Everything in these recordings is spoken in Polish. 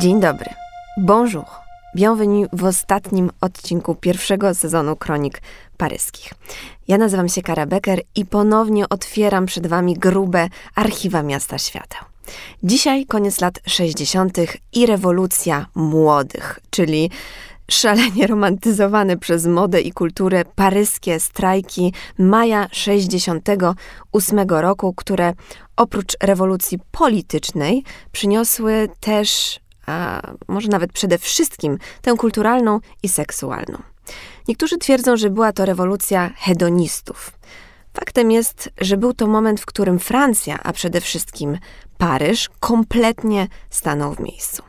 Dzień dobry. Bonjour. Bienvenue w ostatnim odcinku pierwszego sezonu Kronik Paryskich. Ja nazywam się Kara Becker i ponownie otwieram przed wami grube archiwa miasta świata. Dzisiaj koniec lat 60. i rewolucja młodych, czyli szalenie romantyzowane przez modę i kulturę paryskie strajki maja 68 roku, które oprócz rewolucji politycznej przyniosły też, a może nawet przede wszystkim, tę kulturalną i seksualną. Niektórzy twierdzą, że była to rewolucja hedonistów. Faktem jest, że był to moment, w którym Francja, a przede wszystkim Paryż, kompletnie stanął w miejscu.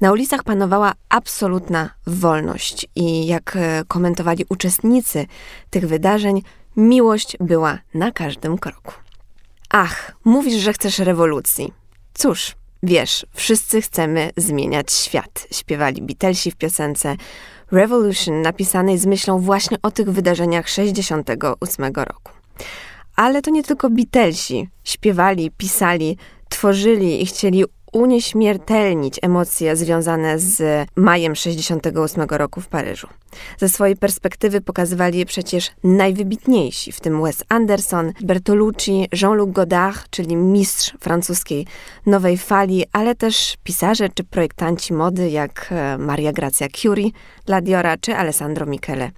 Na ulicach panowała absolutna wolność i jak komentowali uczestnicy tych wydarzeń, miłość była na każdym kroku. Ach, mówisz, że chcesz rewolucji. Cóż, wiesz, wszyscy chcemy zmieniać świat, śpiewali Beatlesi w piosence Revolution, napisanej z myślą właśnie o tych wydarzeniach 68 roku. Ale to nie tylko Beatlesi śpiewali, pisali, tworzyli i chcieli unieśmiertelnić emocje związane z majem 68 roku w Paryżu. Ze swojej perspektywy pokazywali je przecież najwybitniejsi, w tym Wes Anderson, Bertolucci, Jean-Luc Godard, czyli mistrz francuskiej nowej fali, ale też pisarze czy projektanci mody jak Maria Grazia Chiuri dla Diora czy Alessandro Michele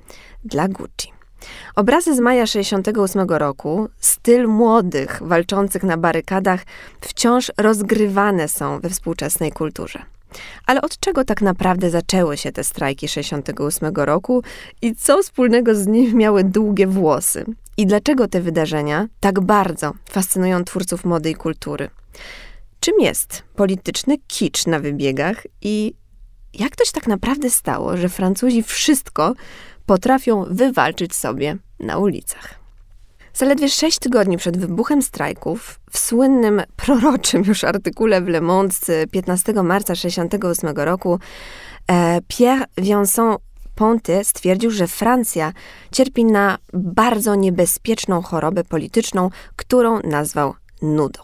dla Gucci. Obrazy z maja 68 roku, styl młodych walczących na barykadach, wciąż rozgrywane są we współczesnej kulturze. Ale od czego tak naprawdę zaczęły się te strajki 68 roku i co wspólnego z nimi miały długie włosy? I dlaczego te wydarzenia tak bardzo fascynują twórców mody i kultury? Czym jest polityczny kicz na wybiegach i jak to się tak naprawdę stało, że Francuzi wszystko potrafią wywalczyć sobie na ulicach? Zaledwie 6 tygodni przed wybuchem strajków, w słynnym, proroczym już artykule w Le Monde z 15 marca 68 roku, Pierre Vincent Ponty stwierdził, że Francja cierpi na bardzo niebezpieczną chorobę polityczną, którą nazwał nudą.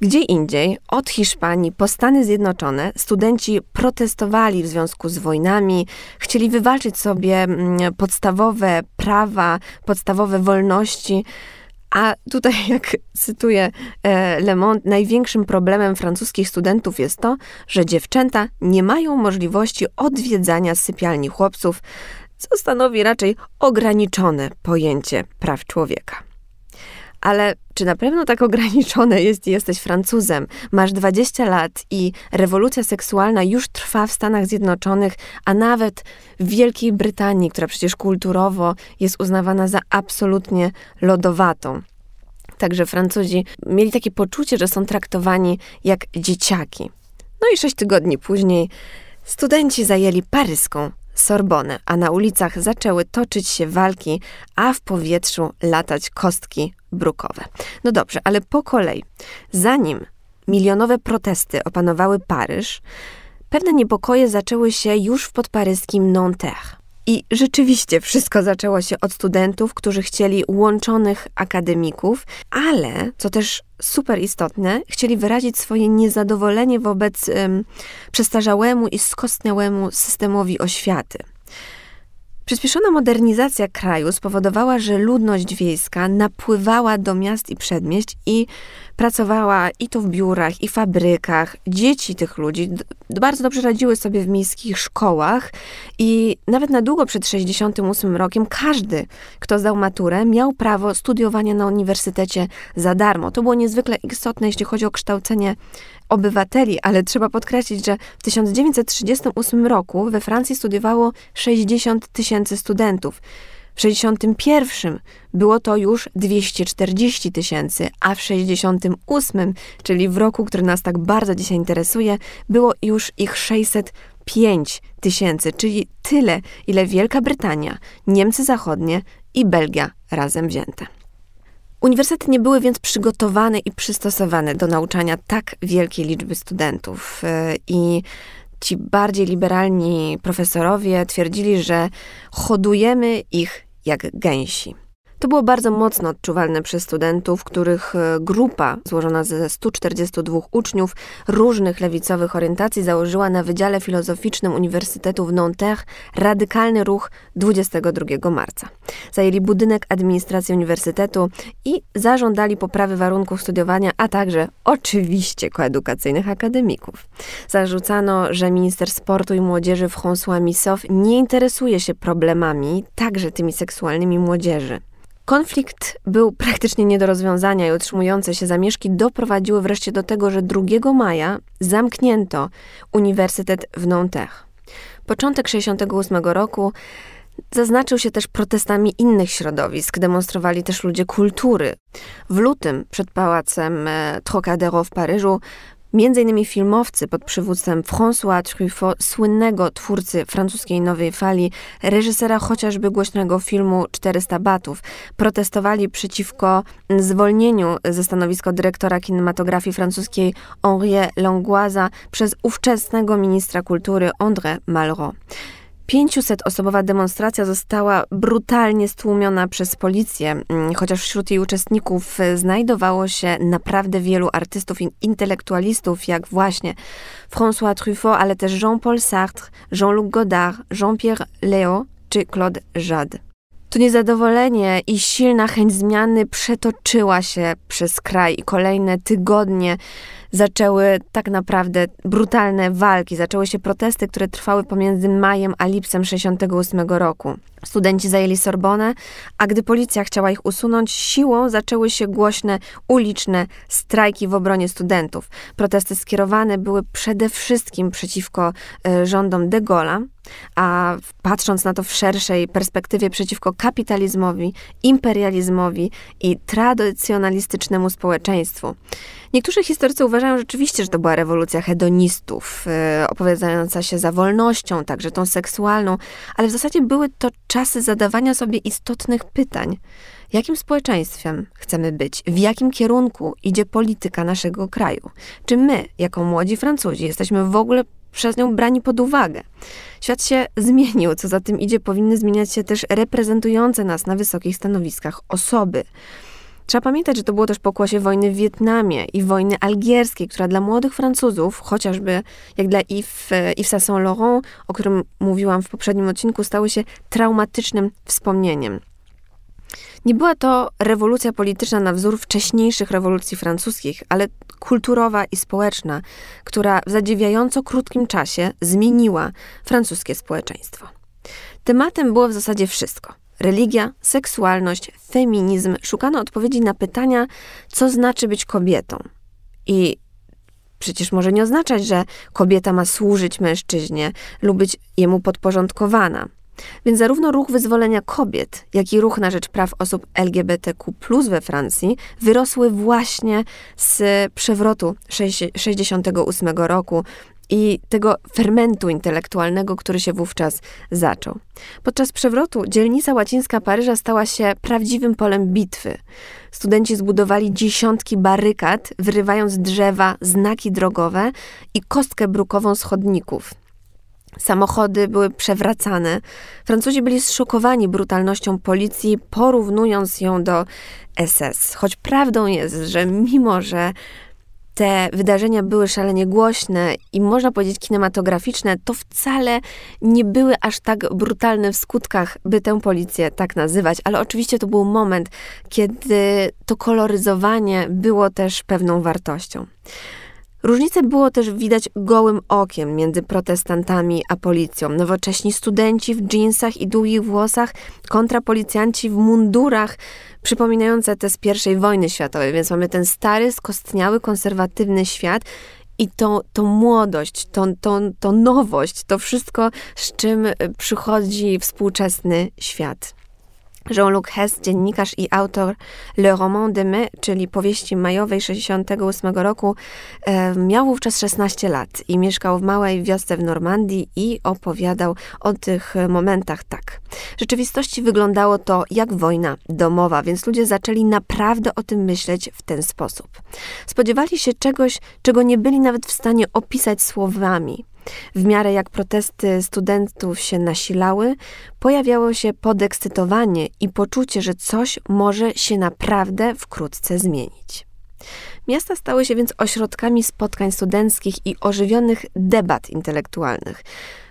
Gdzie indziej, od Hiszpanii po Stany Zjednoczone, studenci protestowali w związku z wojnami, chcieli wywalczyć sobie podstawowe prawa, podstawowe wolności, a tutaj, jak cytuję Le Monde, największym problemem francuskich studentów jest to, że dziewczęta nie mają możliwości odwiedzania sypialni chłopców, co stanowi raczej ograniczone pojęcie praw człowieka. Ale czy na pewno tak ograniczone jest, jesteś Francuzem? Masz 20 lat i rewolucja seksualna już trwa w Stanach Zjednoczonych, a nawet w Wielkiej Brytanii, która przecież kulturowo jest uznawana za absolutnie lodowatą. Także Francuzi mieli takie poczucie, że są traktowani jak dzieciaki. No i 6 tygodni później studenci zajęli paryską Sorbonne, a na ulicach zaczęły toczyć się walki, a w powietrzu latać kostki brukowe. No dobrze, ale po kolei. Zanim milionowe protesty opanowały Paryż, pewne niepokoje zaczęły się już w podparyskim Nanterre. I rzeczywiście wszystko zaczęło się od studentów, którzy chcieli łączonych akademików, ale, co też super istotne, chcieli wyrazić swoje niezadowolenie wobec przestarzałemu i skostniałemu systemowi oświaty. Przyspieszona modernizacja kraju spowodowała, że ludność wiejska napływała do miast i przedmieść i pracowała i to w biurach, i fabrykach. Dzieci tych ludzi bardzo dobrze radziły sobie w miejskich szkołach i nawet na długo przed 68 rokiem każdy, kto zdał maturę, miał prawo studiowania na uniwersytecie za darmo. To było niezwykle istotne, jeśli chodzi o kształcenie obywateli, ale trzeba podkreślić, że w 1938 roku we Francji studiowało 60 000 studentów. W 1961 było to już 240 000, a w 1968, czyli w roku, który nas tak bardzo dzisiaj interesuje, było już ich 605 000, czyli tyle, ile Wielka Brytania, Niemcy Zachodnie i Belgia razem wzięte. Uniwersytety nie były więc przygotowane i przystosowane do nauczania tak wielkiej liczby studentów. I ci bardziej liberalni profesorowie twierdzili, że hodujemy ich jak gęsi. To było bardzo mocno odczuwalne przez studentów, których grupa złożona ze 142 uczniów różnych lewicowych orientacji założyła na Wydziale Filozoficznym Uniwersytetu w Nanterre radykalny ruch 22 marca. Zajęli budynek administracji uniwersytetu i zażądali poprawy warunków studiowania, a także oczywiście koedukacyjnych akademików. Zarzucano, że minister sportu i młodzieży François Missoffe nie interesuje się problemami, także tymi seksualnymi młodzieży. Konflikt był praktycznie nie do rozwiązania i utrzymujące się zamieszki doprowadziły wreszcie do tego, że 2 maja zamknięto Uniwersytet w Nanterre. Początek 1968 roku zaznaczył się też protestami innych środowisk, demonstrowali też ludzie kultury. W lutym przed pałacem Trocadéro w Paryżu m.in. filmowcy pod przywództwem François Truffaut, słynnego twórcy francuskiej nowej fali, reżysera chociażby głośnego filmu 400 batów, protestowali przeciwko zwolnieniu ze stanowiska dyrektora kinematografii francuskiej Henri'a Langloisa przez ówczesnego ministra kultury André Malraux. 500-osobowa demonstracja została brutalnie stłumiona przez policję, chociaż wśród jej uczestników znajdowało się naprawdę wielu artystów i intelektualistów, jak właśnie François Truffaut, ale też Jean-Paul Sartre, Jean-Luc Godard, Jean-Pierre Léaud czy Claude Jade. To niezadowolenie i silna chęć zmiany przetoczyła się przez kraj i kolejne tygodnie zaczęły tak naprawdę brutalne walki. Zaczęły się protesty, które trwały pomiędzy majem a lipcem 1968 roku. Studenci zajęli Sorbonę, a gdy policja chciała ich usunąć, siłą zaczęły się głośne, uliczne strajki w obronie studentów. Protesty skierowane były przede wszystkim przeciwko rządom de Gaulle'a, a patrząc na to w szerszej perspektywie przeciwko kapitalizmowi, imperializmowi i tradycjonalistycznemu społeczeństwu. Niektórzy historycy uważają rzeczywiście, że to była rewolucja hedonistów, opowiadająca się za wolnością, także tą seksualną, ale w zasadzie były to czasy zadawania sobie istotnych pytań. Jakim społeczeństwem chcemy być? W jakim kierunku idzie polityka naszego kraju? Czy my, jako młodzi Francuzi, jesteśmy w ogóle przez nią brani pod uwagę? Świat się zmienił, co za tym idzie, powinny zmieniać się też reprezentujące nas na wysokich stanowiskach osoby. Trzeba pamiętać, że to było też pokłosie wojny w Wietnamie i wojny algierskiej, która dla młodych Francuzów, chociażby jak dla Yvesa Saint Laurent, o którym mówiłam w poprzednim odcinku, stały się traumatycznym wspomnieniem. Nie była to rewolucja polityczna na wzór wcześniejszych rewolucji francuskich, ale kulturowa i społeczna, która w zadziwiająco krótkim czasie zmieniła francuskie społeczeństwo. Tematem było w zasadzie wszystko. Religia, seksualność, feminizm. Szukano odpowiedzi na pytania, co znaczy być kobietą. I przecież może nie oznaczać, że kobieta ma służyć mężczyźnie lub być jemu podporządkowana. Więc zarówno ruch wyzwolenia kobiet, jak i ruch na rzecz praw osób LGBTQ+ we Francji wyrosły właśnie z przewrotu 1968 roku i tego fermentu intelektualnego, który się wówczas zaczął. Podczas przewrotu dzielnica łacińska Paryża stała się prawdziwym polem bitwy. Studenci zbudowali dziesiątki barykad, wyrywając drzewa, znaki drogowe i kostkę brukową z chodników. Samochody były przewracane. Francuzi byli zszokowani brutalnością policji, porównując ją do SS. Choć prawdą jest, że mimo, że te wydarzenia były szalenie głośne i można powiedzieć kinematograficzne, to wcale nie były aż tak brutalne w skutkach, by tę policję tak nazywać. Ale oczywiście to był moment, kiedy to koloryzowanie było też pewną wartością. Różnice było też widać gołym okiem między protestantami a policją. Nowocześni studenci w dżinsach i długich włosach kontra policjanci w mundurach przypominające te z I wojny światowej. Więc mamy ten stary, skostniały, konserwatywny świat i tą młodość, tą nowość, to wszystko, z czym przychodzi współczesny świat. Jean-Luc Hess, dziennikarz i autor Le Monde de Mai, czyli powieści majowej 1968 roku, miał wówczas 16 lat i mieszkał w małej wiosce w Normandii i opowiadał o tych momentach tak. W rzeczywistości wyglądało to jak wojna domowa, więc ludzie zaczęli naprawdę o tym myśleć w ten sposób. Spodziewali się czegoś, czego nie byli nawet w stanie opisać słowami. W miarę jak protesty studentów się nasilały, pojawiało się podekscytowanie i poczucie, że coś może się naprawdę wkrótce zmienić. Miasta stały się więc ośrodkami spotkań studenckich i ożywionych debat intelektualnych.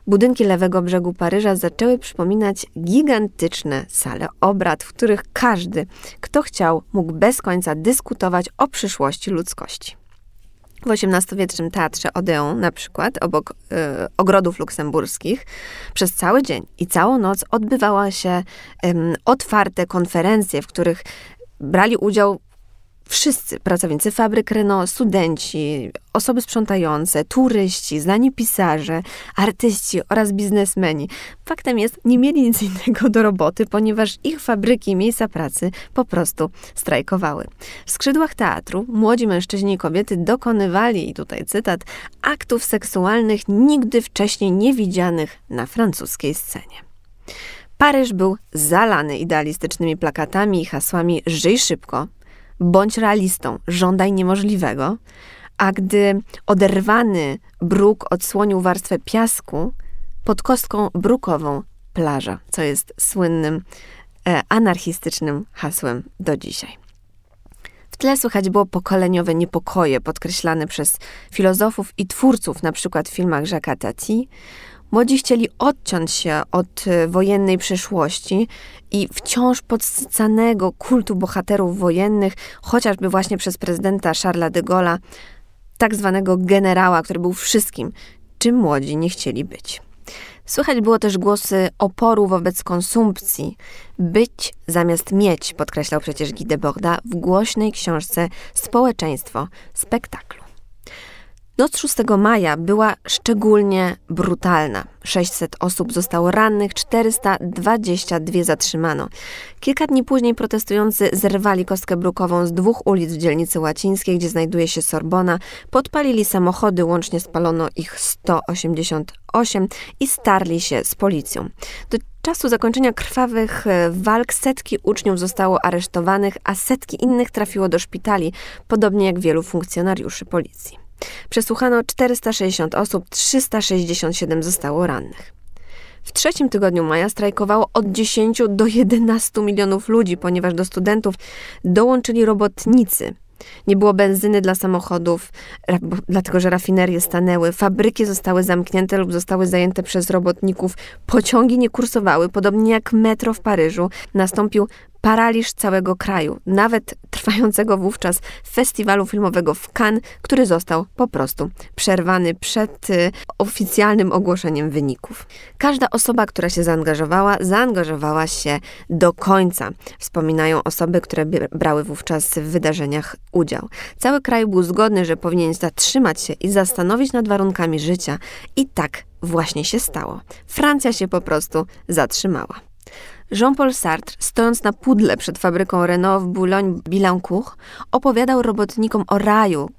Budynki lewego brzegu Paryża zaczęły przypominać gigantyczne sale obrad, w których każdy, kto chciał, mógł bez końca dyskutować o przyszłości ludzkości. W XVIII-wiecznym Teatrze Odeon, na przykład, obok ogrodów luksemburskich, przez cały dzień i całą noc odbywały się otwarte konferencje, w których brali udział wszyscy pracownicy fabryk Renault, studenci, osoby sprzątające, turyści, znani pisarze, artyści oraz biznesmeni. Faktem jest, nie mieli nic innego do roboty, ponieważ ich fabryki i miejsca pracy po prostu strajkowały. W skrzydłach teatru młodzi mężczyźni i kobiety dokonywali, i tutaj cytat, aktów seksualnych nigdy wcześniej nie widzianych na francuskiej scenie. Paryż był zalany idealistycznymi plakatami i hasłami „Żyj szybko”, „Bądź realistą, żądaj niemożliwego”, a gdy oderwany bruk odsłonił warstwę piasku, pod kostką brukową plaża, co jest słynnym anarchistycznym hasłem do dzisiaj. W tle słychać było pokoleniowe niepokoje podkreślane przez filozofów i twórców, na przykład w filmach Jacques'a Tati. Młodzi chcieli odciąć się od wojennej przeszłości i wciąż podsycanego kultu bohaterów wojennych, chociażby właśnie przez prezydenta Charlesa de Gaulle'a, tak zwanego generała, który był wszystkim, czym młodzi nie chcieli być. Słychać było też głosy oporu wobec konsumpcji. Być zamiast mieć, podkreślał przecież Guy Deborda w głośnej książce Społeczeństwo spektaklu. Noc 6 maja była szczególnie brutalna. 600 osób zostało rannych, 422 zatrzymano. Kilka dni później protestujący zerwali kostkę brukową z dwóch ulic w dzielnicy Łacińskiej, gdzie znajduje się Sorbona, podpalili samochody, łącznie spalono ich 188 i starli się z policją. Do czasu zakończenia krwawych walk setki uczniów zostało aresztowanych, a setki innych trafiło do szpitali, podobnie jak wielu funkcjonariuszy policji. Przesłuchano 460 osób, 367 zostało rannych. W trzecim tygodniu maja strajkowało od 10 do 11 milionów ludzi, ponieważ do studentów dołączyli robotnicy. Nie było benzyny dla samochodów, dlatego że rafinerie stanęły, fabryki zostały zamknięte lub zostały zajęte przez robotników, pociągi nie kursowały, podobnie jak metro w Paryżu. Nastąpił paraliż całego kraju, nawet trwającego wówczas festiwalu filmowego w Cannes, który został po prostu przerwany przed oficjalnym ogłoszeniem wyników. Każda osoba, która się zaangażowała się do końca, wspominają osoby, które brały wówczas w wydarzeniach udział. Cały kraj był zgodny, że powinien zatrzymać się i zastanowić nad warunkami życia. I tak właśnie się stało. Francja się po prostu zatrzymała. Jean-Paul Sartre, stojąc na pudle przed fabryką Renault w Boulogne-Billancourt, opowiadał robotnikom o raju,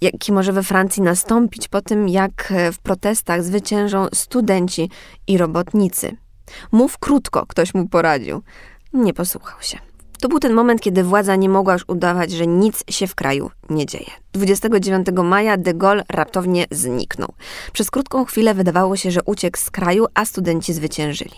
jaki może we Francji nastąpić po tym, jak w protestach zwyciężą studenci i robotnicy. Mów krótko, ktoś mu poradził. Nie posłuchał się. To był ten moment, kiedy władza nie mogła już udawać, że nic się w kraju nie dzieje. 29 maja de Gaulle raptownie zniknął. Przez krótką chwilę wydawało się, że uciekł z kraju, a studenci zwyciężyli.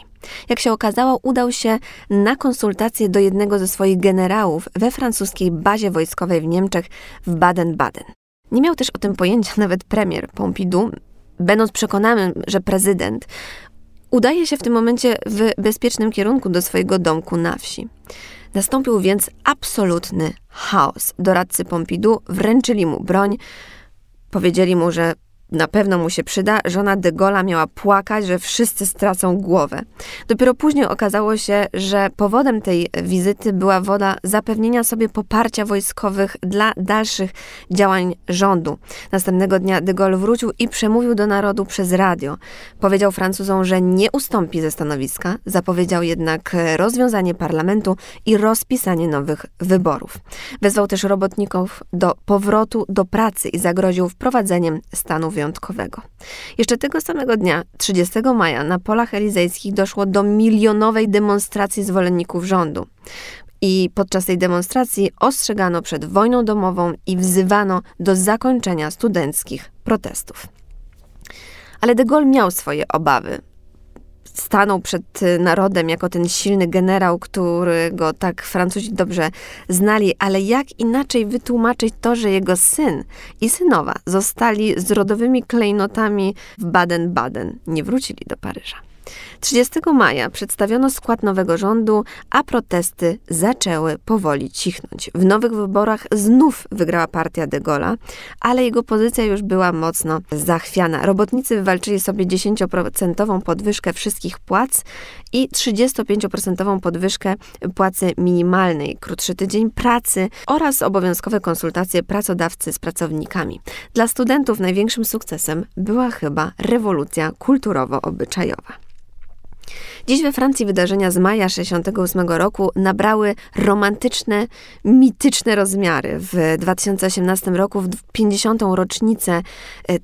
Jak się okazało, udał się na konsultacje do jednego ze swoich generałów we francuskiej bazie wojskowej w Niemczech w Baden-Baden. Nie miał też o tym pojęcia nawet premier Pompidou, będąc przekonanym, że prezydent udaje się w tym momencie w bezpiecznym kierunku do swojego domku na wsi. Nastąpił więc absolutny chaos. Doradcy Pompidou wręczyli mu broń, powiedzieli mu, że na pewno mu się przyda. Żona de Gaulle'a miała płakać, że wszyscy stracą głowę. Dopiero później okazało się, że powodem tej wizyty była wola zapewnienia sobie poparcia wojskowych dla dalszych działań rządu. Następnego dnia de Gaulle wrócił i przemówił do narodu przez radio. Powiedział Francuzom, że nie ustąpi ze stanowiska, zapowiedział jednak rozwiązanie parlamentu i rozpisanie nowych wyborów. Wezwał też robotników do powrotu do pracy i zagroził wprowadzeniem stanu wyjątkowego. Jeszcze tego samego dnia, 30 maja, na polach elizejskich doszło do milionowej demonstracji zwolenników rządu. I podczas tej demonstracji ostrzegano przed wojną domową i wzywano do zakończenia studenckich protestów. Ale de Gaulle miał swoje obawy. Stanął przed narodem jako ten silny generał, którego tak Francuzi dobrze znali, ale jak inaczej wytłumaczyć to, że jego syn i synowa zostali z rodowymi klejnotami w Baden-Baden. Nie wrócili do Paryża. 30 maja przedstawiono skład nowego rządu, a protesty zaczęły powoli cichnąć. W nowych wyborach znów wygrała partia de Gaulle'a, ale jego pozycja już była mocno zachwiana. Robotnicy wywalczyli sobie 10% podwyżkę wszystkich płac i 35% podwyżkę płacy minimalnej, krótszy tydzień pracy oraz obowiązkowe konsultacje pracodawcy z pracownikami. Dla studentów największym sukcesem była chyba rewolucja kulturowo-obyczajowa. Dziś we Francji wydarzenia z maja 1968 roku nabrały romantyczne, mityczne rozmiary. W 2018 roku, w 50. rocznicę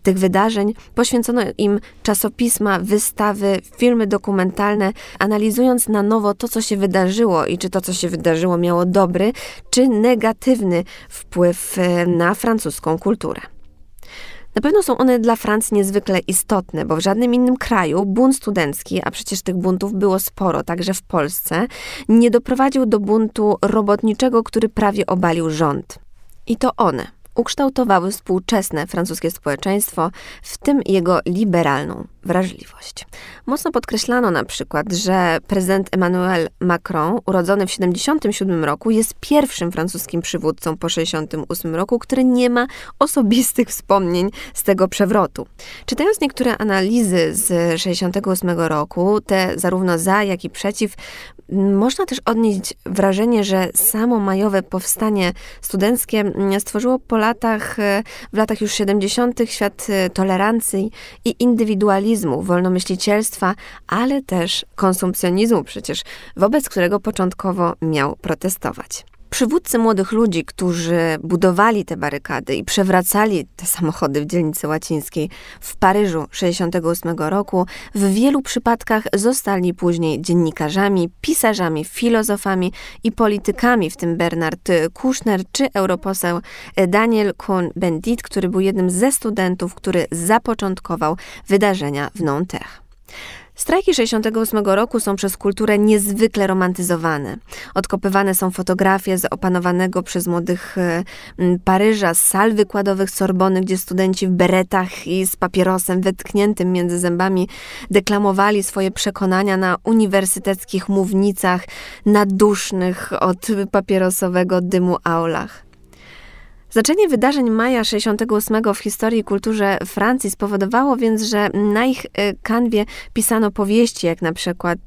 tych wydarzeń, poświęcono im czasopisma, wystawy, filmy dokumentalne, analizując na nowo to, co się wydarzyło i czy to, co się wydarzyło, miało dobry czy negatywny wpływ na francuską kulturę. Na pewno są one dla Francji niezwykle istotne, bo w żadnym innym kraju bunt studencki, a przecież tych buntów było sporo, także w Polsce, nie doprowadził do buntu robotniczego, który prawie obalił rząd. I to one ukształtowały współczesne francuskie społeczeństwo, w tym jego liberalną wrażliwość. Mocno podkreślano na przykład, że prezydent Emmanuel Macron, urodzony w 1977 roku, jest pierwszym francuskim przywódcą po 1968 roku, który nie ma osobistych wspomnień z tego przewrotu. Czytając niektóre analizy z 1968 roku, te zarówno za, jak i przeciw, można też odnieść wrażenie, że samo majowe powstanie studenckie stworzyło w latach już 70. świat tolerancji i indywidualizmu, wolnomyślicielstwa, ale też konsumpcjonizmu przecież, wobec którego początkowo miał protestować. Przywódcy młodych ludzi, którzy budowali te barykady i przewracali te samochody w dzielnicy łacińskiej w Paryżu 1968 roku, w wielu przypadkach zostali później dziennikarzami, pisarzami, filozofami i politykami, w tym Bernard Kusner czy europoseł Daniel Cohn-Bendit, który był jednym ze studentów, który zapoczątkował wydarzenia w Nanterre. Strajki 68 roku są przez kulturę niezwykle romantyzowane. Odkopywane są fotografie z opanowanego przez młodych Paryża, sal wykładowych Sorbony, gdzie studenci w beretach i z papierosem wetkniętym między zębami deklamowali swoje przekonania na uniwersyteckich mównicach, na dusznych od papierosowego dymu aulach. Znaczenie wydarzeń maja 1968 w historii i kulturze Francji spowodowało więc, że na ich kanwie pisano powieści, jak na przykład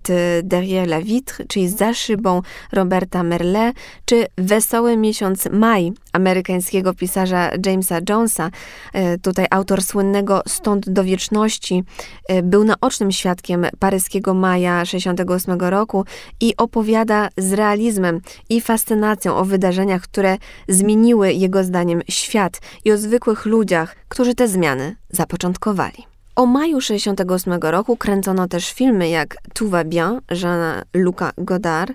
Derrière la vitre, czyli Za szybą Roberta Merle, czy Wesoły miesiąc maj amerykańskiego pisarza Jamesa Jonesa. Tutaj autor słynnego Stąd do wieczności był naocznym świadkiem paryskiego maja 1968 roku i opowiada z realizmem i fascynacją o wydarzeniach, które zmieniły jego zdaniem świat i o zwykłych ludziach, którzy te zmiany zapoczątkowali. O maju 1968 roku kręcono też filmy jak Tout va bien Jean-Luca Godard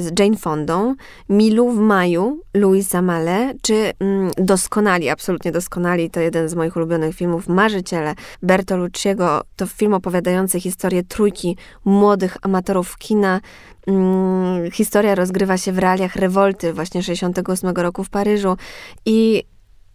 z Jane Fondą, Milou w maju Louis Zemalé, czy Doskonali, absolutnie doskonali, to jeden z moich ulubionych filmów, Marzyciele Bertolucciego. To film opowiadający historię trójki młodych amatorów kina. Historia rozgrywa się w realiach rewolty właśnie 1968 roku w Paryżu i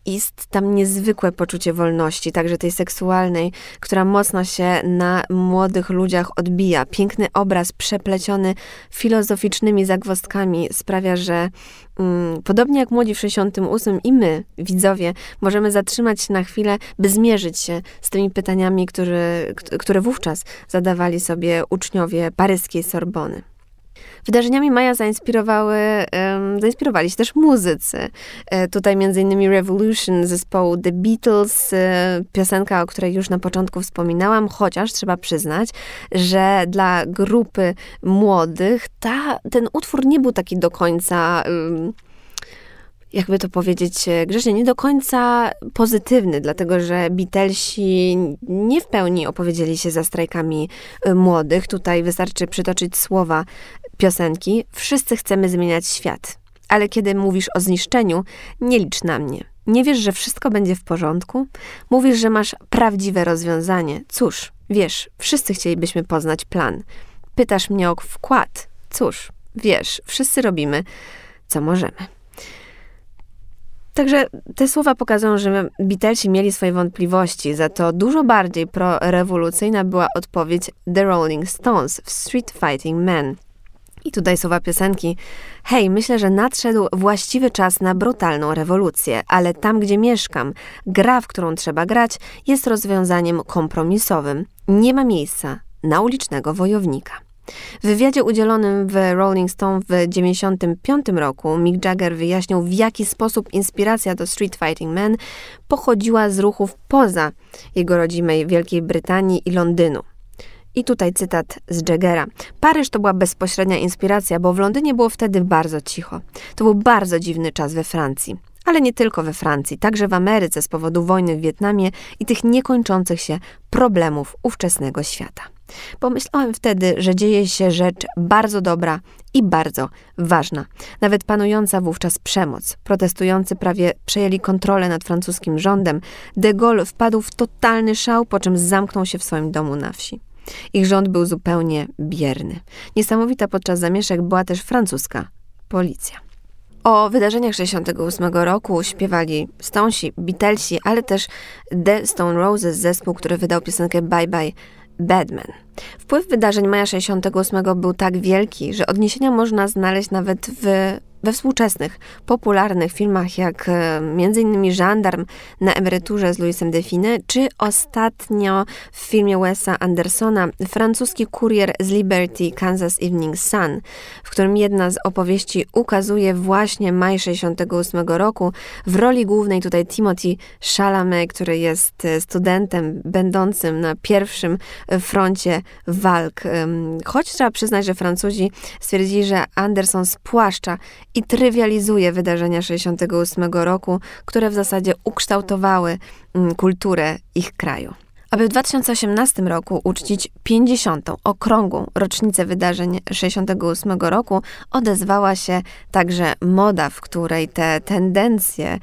jest tam niezwykłe poczucie wolności, także tej seksualnej, która mocno się na młodych ludziach odbija. Piękny obraz przepleciony filozoficznymi zagwozdkami sprawia, że podobnie jak młodzi w 68 i my, widzowie, możemy zatrzymać się na chwilę, by zmierzyć się z tymi pytaniami, które wówczas zadawali sobie uczniowie paryskiej Sorbony. Wydarzeniami maja zainspirowali się też muzycy. Tutaj m.in. Revolution zespołu The Beatles, piosenka, o której już na początku wspominałam, chociaż trzeba przyznać, że dla grupy młodych ten utwór nie był taki do końca, jakby to powiedzieć grzecznie, nie do końca pozytywny, dlatego że Beatlesi nie w pełni opowiedzieli się za strajkami młodych. Tutaj wystarczy przytoczyć słowa piosenki. Wszyscy chcemy zmieniać świat, ale kiedy mówisz o zniszczeniu, nie licz na mnie. Nie wiesz, że wszystko będzie w porządku? Mówisz, że masz prawdziwe rozwiązanie. Cóż, wiesz, wszyscy chcielibyśmy poznać plan. Pytasz mnie o wkład. Cóż, wiesz, wszyscy robimy, co możemy. Także te słowa pokazują, że Beatlesi mieli swoje wątpliwości, za to dużo bardziej prorewolucyjna była odpowiedź The Rolling Stones w Street Fighting Man. I tutaj słowa piosenki. Hej, myślę, że nadszedł właściwy czas na brutalną rewolucję, ale tam, gdzie mieszkam, gra, w którą trzeba grać, jest rozwiązaniem kompromisowym. Nie ma miejsca na ulicznego wojownika. W wywiadzie udzielonym w Rolling Stone w 1995 roku Mick Jagger wyjaśnił, w jaki sposób inspiracja do Street Fighting Man pochodziła z ruchów poza jego rodzimej Wielkiej Brytanii i Londynu. I tutaj cytat z Jaggera. Paryż to była bezpośrednia inspiracja, bo w Londynie było wtedy bardzo cicho. To był bardzo dziwny czas we Francji. Ale nie tylko we Francji, także w Ameryce z powodu wojny w Wietnamie i tych niekończących się problemów ówczesnego świata. Pomyślałem wtedy, że dzieje się rzecz bardzo dobra i bardzo ważna. Nawet panująca wówczas przemoc. Protestujący prawie przejęli kontrolę nad francuskim rządem. De Gaulle wpadł w totalny szał, po czym zamknął się w swoim domu na wsi. Ich rząd był zupełnie bierny. Niesamowita podczas zamieszek była też francuska policja. O wydarzeniach 68 roku śpiewali Stonesi, Beatlesi, ale też The Stone Roses, zespół, który wydał piosenkę Bye Bye Badman. Wpływ wydarzeń maja 68 był tak wielki, że odniesienia można znaleźć nawet we współczesnych, popularnych filmach, jak m.in. Żandarm na emeryturze z Louisem Define, czy ostatnio w filmie Wesa Andersona francuski kurier z Liberty, Kansas Evening Sun, w którym jedna z opowieści ukazuje właśnie maj 68 roku. W roli głównej tutaj Timothy Chalamet, który jest studentem będącym na pierwszym froncie walk. Choć trzeba przyznać, że Francuzi stwierdzili, że Anderson spłaszcza i trywializuje wydarzenia 68 roku, które w zasadzie ukształtowały kulturę ich kraju. Aby w 2018 roku uczcić 50. okrągłą rocznicę wydarzeń 68 roku, odezwała się także moda, w której te tendencje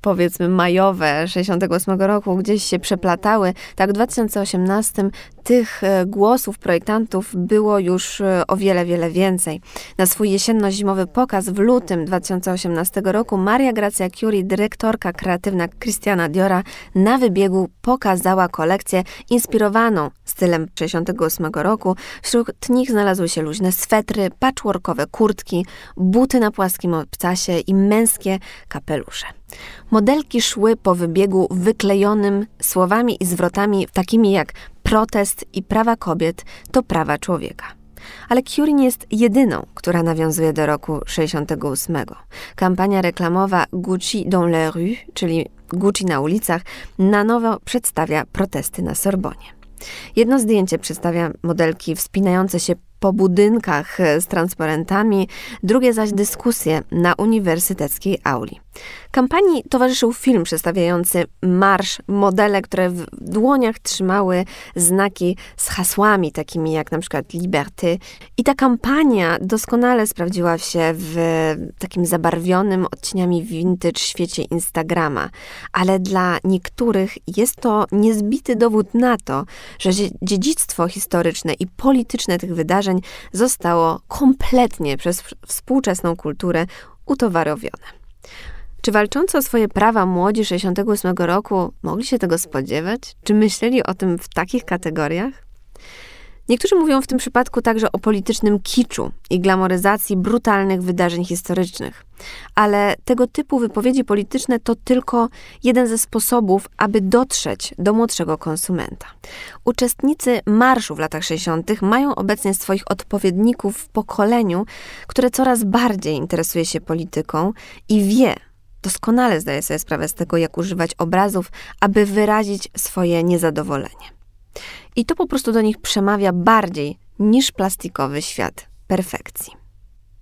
powiedzmy majowe 68 roku gdzieś się przeplatały. Tak w 2018 tych głosów projektantów było już o wiele, wiele więcej. Na swój jesienno-zimowy pokaz w lutym 2018 roku Maria Grazia Chiuri, dyrektorka kreatywna Christiana Diora, na wybiegu pokazała kolekcję inspirowaną stylem 68 roku. Wśród nich znalazły się luźne swetry, patchworkowe kurtki, buty na płaskim obcasie i męskie kapelusze. Modelki szły po wybiegu wyklejonym słowami i zwrotami takimi jak protest i prawa kobiet to prawa człowieka. Ale Chiuri nie jest jedyną, która nawiązuje do roku 68. Kampania reklamowa Gucci dans les rues, czyli Gucci na ulicach, na nowo przedstawia protesty na Sorbonnie. Jedno zdjęcie przedstawia modelki wspinające się po budynkach z transparentami, drugie zaś dyskusje na uniwersyteckiej auli. Kampanii towarzyszył film przedstawiający marsz modelek, które w dłoniach trzymały znaki z hasłami takimi jak na przykład Liberté. I ta kampania doskonale sprawdziła się w takim zabarwionym odcieniami vintage świecie Instagrama. Ale dla niektórych jest to niezbity dowód na to, że dziedzictwo historyczne i polityczne tych wydarzeń zostało kompletnie przez współczesną kulturę utowarowione. Czy walczący o swoje prawa młodzi 68 roku mogli się tego spodziewać? Czy myśleli o tym w takich kategoriach? Niektórzy mówią w tym przypadku także o politycznym kiczu i glamoryzacji brutalnych wydarzeń historycznych. Ale tego typu wypowiedzi polityczne to tylko jeden ze sposobów, aby dotrzeć do młodszego konsumenta. Uczestnicy marszu w latach 60. mają obecnie swoich odpowiedników w pokoleniu, które coraz bardziej interesuje się polityką i doskonale zdaje sobie sprawę z tego, jak używać obrazów, aby wyrazić swoje niezadowolenie. I to po prostu do nich przemawia bardziej niż plastikowy świat perfekcji.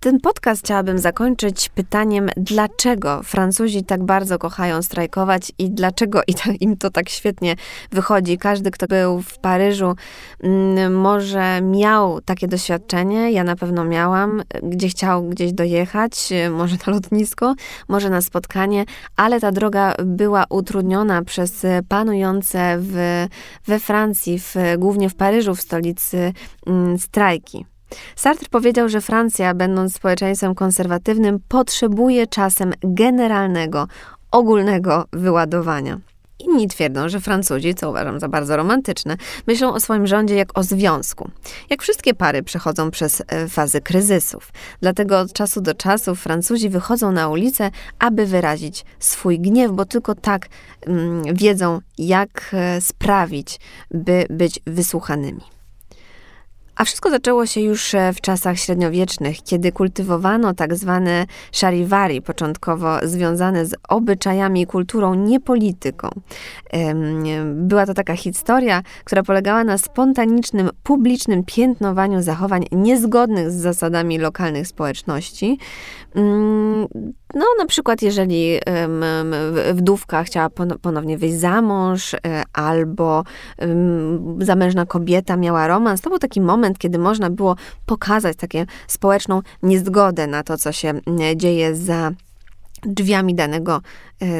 Ten podcast chciałabym zakończyć pytaniem, dlaczego Francuzi tak bardzo kochają strajkować i dlaczego im to tak świetnie wychodzi. Każdy, kto był w Paryżu, może miał takie doświadczenie, ja na pewno miałam, gdzie chciał gdzieś dojechać, może na lotnisko, może na spotkanie, ale ta droga była utrudniona przez panujące we Francji, głównie w Paryżu, w stolicy, strajki. Sartre powiedział, że Francja, będąc społeczeństwem konserwatywnym, potrzebuje czasem generalnego, ogólnego wyładowania. Inni twierdzą, że Francuzi, co uważam za bardzo romantyczne, myślą o swoim rządzie jak o związku. Jak wszystkie pary przechodzą przez fazy kryzysów. Dlatego od czasu do czasu Francuzi wychodzą na ulicę, aby wyrazić swój gniew, bo tylko tak wiedzą, jak sprawić, by być wysłuchanymi. A wszystko zaczęło się już w czasach średniowiecznych, kiedy kultywowano tak zwane charivari, początkowo związane z obyczajami i kulturą, nie polityką. Była to taka historia, która polegała na spontanicznym, publicznym piętnowaniu zachowań niezgodnych z zasadami lokalnych społeczności. No, na przykład, jeżeli wdówka chciała ponownie wyjść za mąż, albo zamężna kobieta miała romans, to był taki moment, kiedy można było pokazać taką społeczną niezgodę na to, co się dzieje za drzwiami danego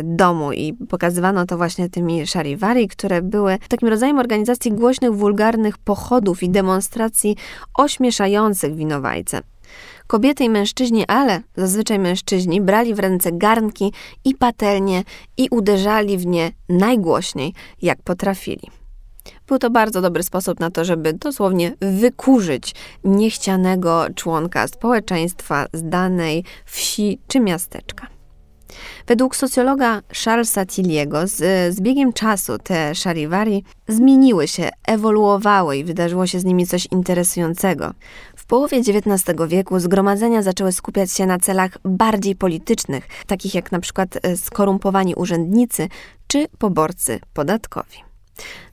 domu i pokazywano to właśnie tymi charivari, które były takim rodzajem organizacji głośnych, wulgarnych pochodów i demonstracji ośmieszających winowajcę. Kobiety i mężczyźni, ale zazwyczaj mężczyźni, brali w ręce garnki i patelnie i uderzali w nie najgłośniej, jak potrafili. Był to bardzo dobry sposób na to, żeby dosłownie wykurzyć niechcianego członka społeczeństwa z danej wsi czy miasteczka. Według socjologa Charlesa Tilliego z biegiem czasu te charivari zmieniły się, ewoluowały i wydarzyło się z nimi coś interesującego. W połowie XIX wieku zgromadzenia zaczęły skupiać się na celach bardziej politycznych, takich jak na przykład skorumpowani urzędnicy czy poborcy podatkowi.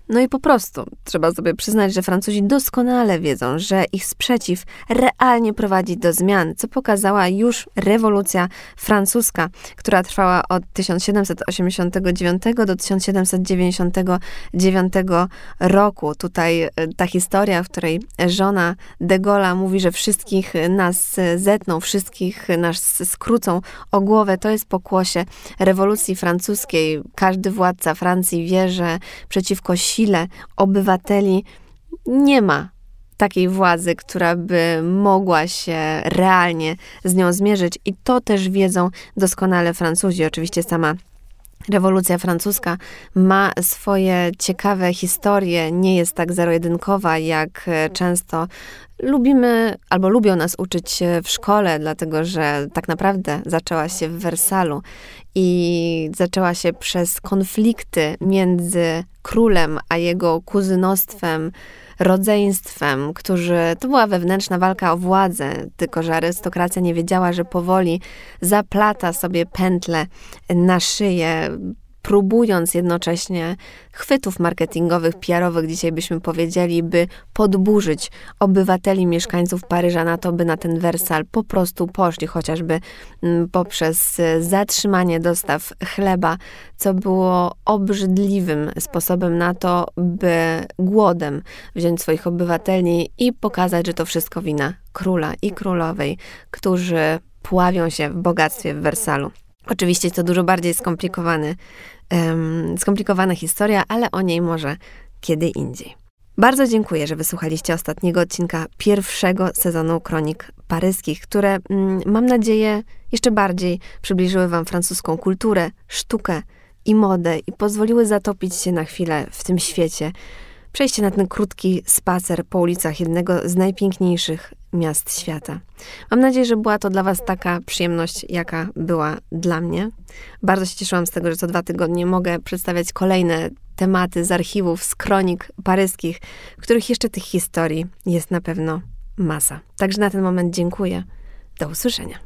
No i po prostu trzeba sobie przyznać, że Francuzi doskonale wiedzą, że ich sprzeciw realnie prowadzi do zmian, co pokazała już rewolucja francuska, która trwała od 1789 do 1799 roku. Tutaj ta historia, w której żona de Gaulle'a mówi, że wszystkich nas zetną, wszystkich nas skrócą o głowę, to jest pokłosie rewolucji francuskiej. Każdy władca Francji wie, że przeciwko sile obywateli nie ma takiej władzy, która by mogła się realnie z nią zmierzyć i to też wiedzą doskonale Francuzi. Oczywiście sama rewolucja francuska ma swoje ciekawe historie, nie jest tak zero-jedynkowa, jak często lubimy albo lubią nas uczyć w szkole, dlatego że tak naprawdę zaczęła się w Wersalu i zaczęła się przez konflikty między królem a jego kuzynostwem, rodzeństwem, to była wewnętrzna walka o władzę, tylko że arystokracja nie wiedziała, że powoli zaplata sobie pętlę na szyję, próbując jednocześnie chwytów marketingowych, PR-owych, dzisiaj byśmy powiedzieli, by podburzyć obywateli, mieszkańców Paryża na to, by na ten Wersal po prostu poszli, chociażby poprzez zatrzymanie dostaw chleba, co było obrzydliwym sposobem na to, by głodem wziąć swoich obywateli i pokazać, że to wszystko wina króla i królowej, którzy pławią się w bogactwie w Wersalu. Oczywiście to dużo bardziej skomplikowana historia, ale o niej może kiedy indziej. Bardzo dziękuję, że wysłuchaliście ostatniego odcinka pierwszego sezonu Kronik Paryskich, które, mam nadzieję, jeszcze bardziej przybliżyły wam francuską kulturę, sztukę i modę i pozwoliły zatopić się na chwilę w tym świecie. Przejście na ten krótki spacer po ulicach jednego z najpiękniejszych miast świata. Mam nadzieję, że była to dla was taka przyjemność, jaka była dla mnie. Bardzo się cieszyłam z tego, że co 2 tygodnie mogę przedstawiać kolejne tematy z archiwów, z kronik paryskich, w których jeszcze tych historii jest na pewno masa. Także na ten moment dziękuję. Do usłyszenia.